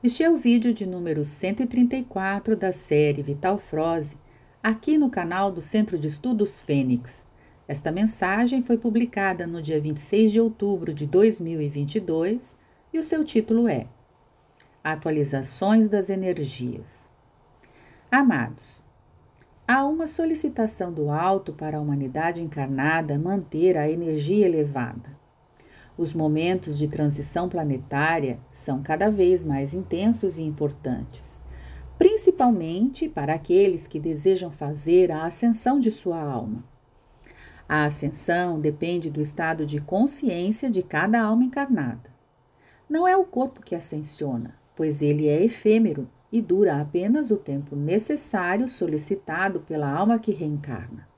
Este é o vídeo de número 134 da série Vital Frosi, aqui no canal do Centro de Estudos Fênix. Esta mensagem foi publicada no dia 26 de outubro de 2022 e o seu título é Atualizações das Energias. Amados, há uma solicitação do alto para a humanidade encarnada manter a energia elevada. Os momentos de transição planetária são cada vez mais intensos e importantes, principalmente para aqueles que desejam fazer a ascensão de sua alma. A ascensão depende do estado de consciência de cada alma encarnada. Não é o corpo que ascensiona, pois ele é efêmero e dura apenas o tempo necessário solicitado pela alma que reencarna.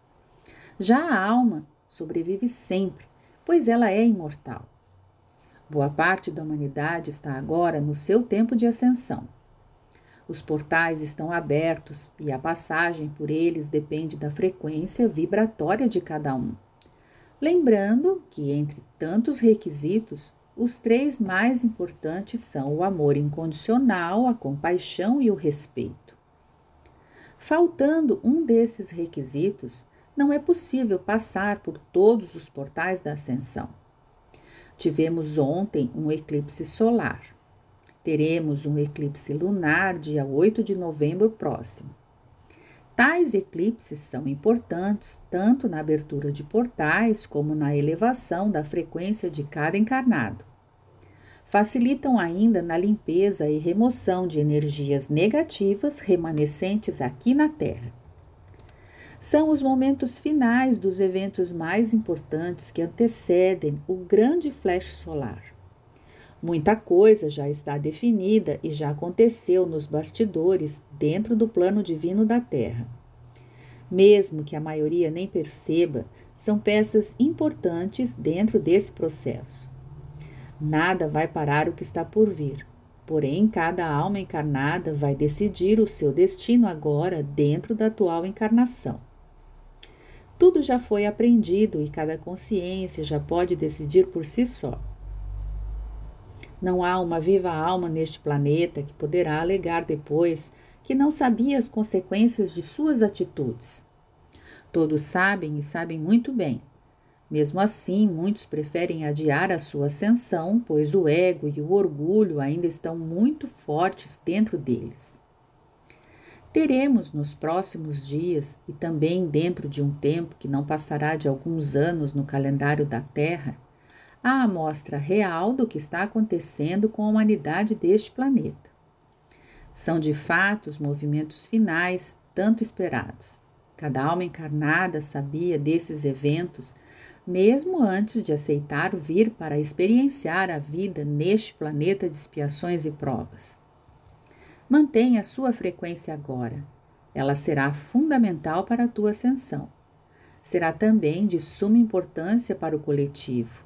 Já a alma sobrevive sempre, pois ela é imortal. Boa parte da humanidade está agora no seu tempo de ascensão. Os portais estão abertos e a passagem por eles depende da frequência vibratória de cada um. Lembrando que, entre tantos requisitos, os três mais importantes são o amor incondicional, a compaixão e o respeito. Faltando um desses requisitos, não é possível passar por todos os portais da ascensão. Tivemos ontem um eclipse solar. Teremos um eclipse lunar dia 8 de novembro próximo. Tais eclipses são importantes tanto na abertura de portais como na elevação da frequência de cada encarnado. Facilitam ainda na limpeza e remoção de energias negativas remanescentes aqui na Terra. São os momentos finais dos eventos mais importantes que antecedem o grande flash solar. Muita coisa já está definida e já aconteceu nos bastidores dentro do plano divino da Terra. Mesmo que a maioria nem perceba, são peças importantes dentro desse processo. Nada vai parar o que está por vir, porém cada alma encarnada vai decidir o seu destino agora dentro da atual encarnação. Tudo já foi aprendido e cada consciência já pode decidir por si só. Não há uma viva alma neste planeta que poderá alegar depois que não sabia as consequências de suas atitudes. Todos sabem e sabem muito bem. Mesmo assim, muitos preferem adiar a sua ascensão, pois o ego e o orgulho ainda estão muito fortes dentro deles. Teremos nos próximos dias, e também dentro de um tempo que não passará de alguns anos no calendário da Terra, a amostra real do que está acontecendo com a humanidade deste planeta. São de fato os movimentos finais tanto esperados. Cada alma encarnada sabia desses eventos, mesmo antes de aceitar vir para experienciar a vida neste planeta de expiações e provas. Mantenha a sua frequência agora. Ela será fundamental para a tua ascensão. Será também de suma importância para o coletivo,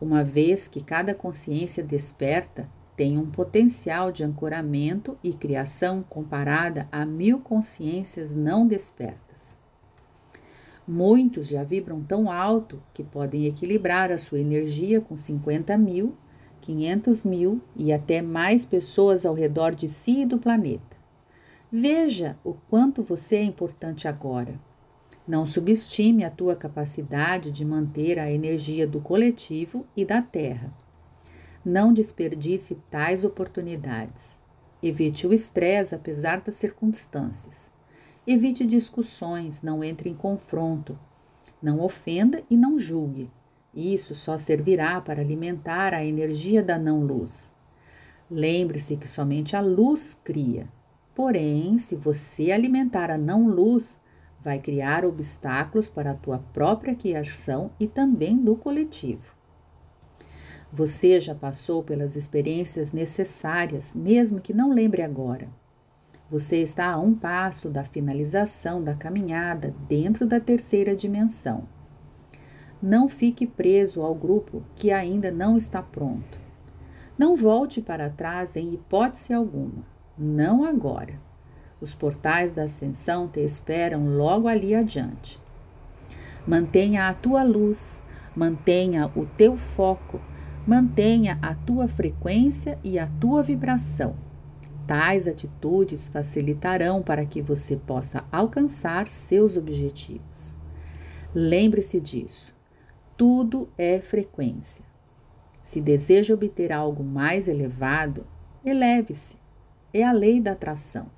uma vez que cada consciência desperta tem um potencial de ancoramento e criação comparada a 1000 consciências não despertas. Muitos já vibram tão alto que podem equilibrar a sua energia com 50.000, 500.000 e até mais pessoas ao redor de si e do planeta. Veja o quanto você é importante agora. Não subestime a tua capacidade de manter a energia do coletivo e da Terra. Não desperdice tais oportunidades. Evite o estresse apesar das circunstâncias. Evite discussões, não entre em confronto. Não ofenda e não julgue. Isso só servirá para alimentar a energia da não-luz. Lembre-se que somente a luz cria. Porém, se você alimentar a não-luz, vai criar obstáculos para a tua própria criação e também do coletivo. Você já passou pelas experiências necessárias, mesmo que não lembre agora. Você está a um passo da finalização da caminhada dentro da terceira dimensão. Não fique preso ao grupo que ainda não está pronto. Não volte para trás em hipótese alguma. Não agora. Os portais da ascensão te esperam logo ali adiante. Mantenha a tua luz, mantenha o teu foco, mantenha a tua frequência e a tua vibração. Tais atitudes facilitarão para que você possa alcançar seus objetivos. Lembre-se disso. Tudo é frequência. Se deseja obter algo mais elevado, eleve-se. É a lei da atração.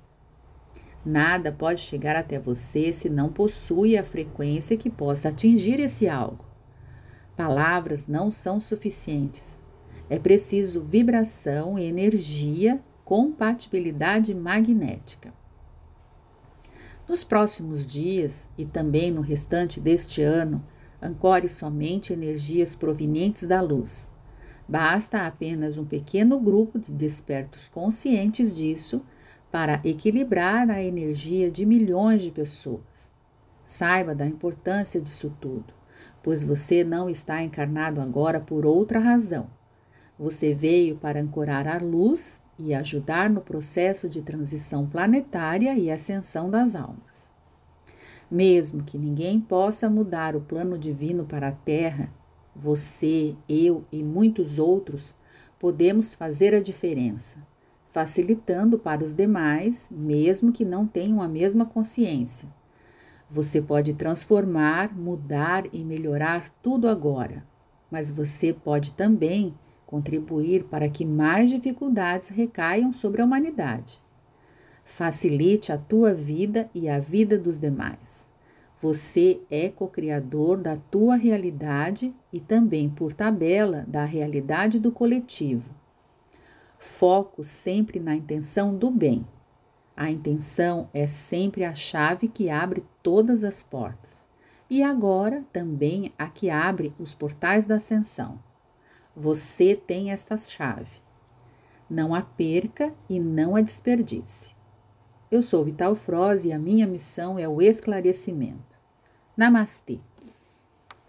Nada pode chegar até você se não possui a frequência que possa atingir esse algo. Palavras não são suficientes. É preciso vibração, energia, compatibilidade magnética. Nos próximos dias e também no restante deste ano, ancore somente energias provenientes da luz. Basta apenas um pequeno grupo de despertos conscientes disso para equilibrar a energia de milhões de pessoas. Saiba da importância disso tudo, pois você não está encarnado agora por outra razão. Você veio para ancorar a luz e ajudar no processo de transição planetária e ascensão das almas. Mesmo que ninguém possa mudar o plano divino para a Terra, você, eu e muitos outros podemos fazer a diferença, facilitando para os demais, mesmo que não tenham a mesma consciência. Você pode transformar, mudar e melhorar tudo agora, mas você pode também contribuir para que mais dificuldades recaiam sobre a humanidade. Facilite a tua vida e a vida dos demais. Você é co-criador da tua realidade e também, por tabela, da realidade do coletivo. Foco sempre na intenção do bem. A intenção é sempre a chave que abre todas as portas e agora também a que abre os portais da ascensão. Você tem esta chave. Não a perca e não a desperdice. Eu sou Vital Frosi e a minha missão é o esclarecimento. Namastê!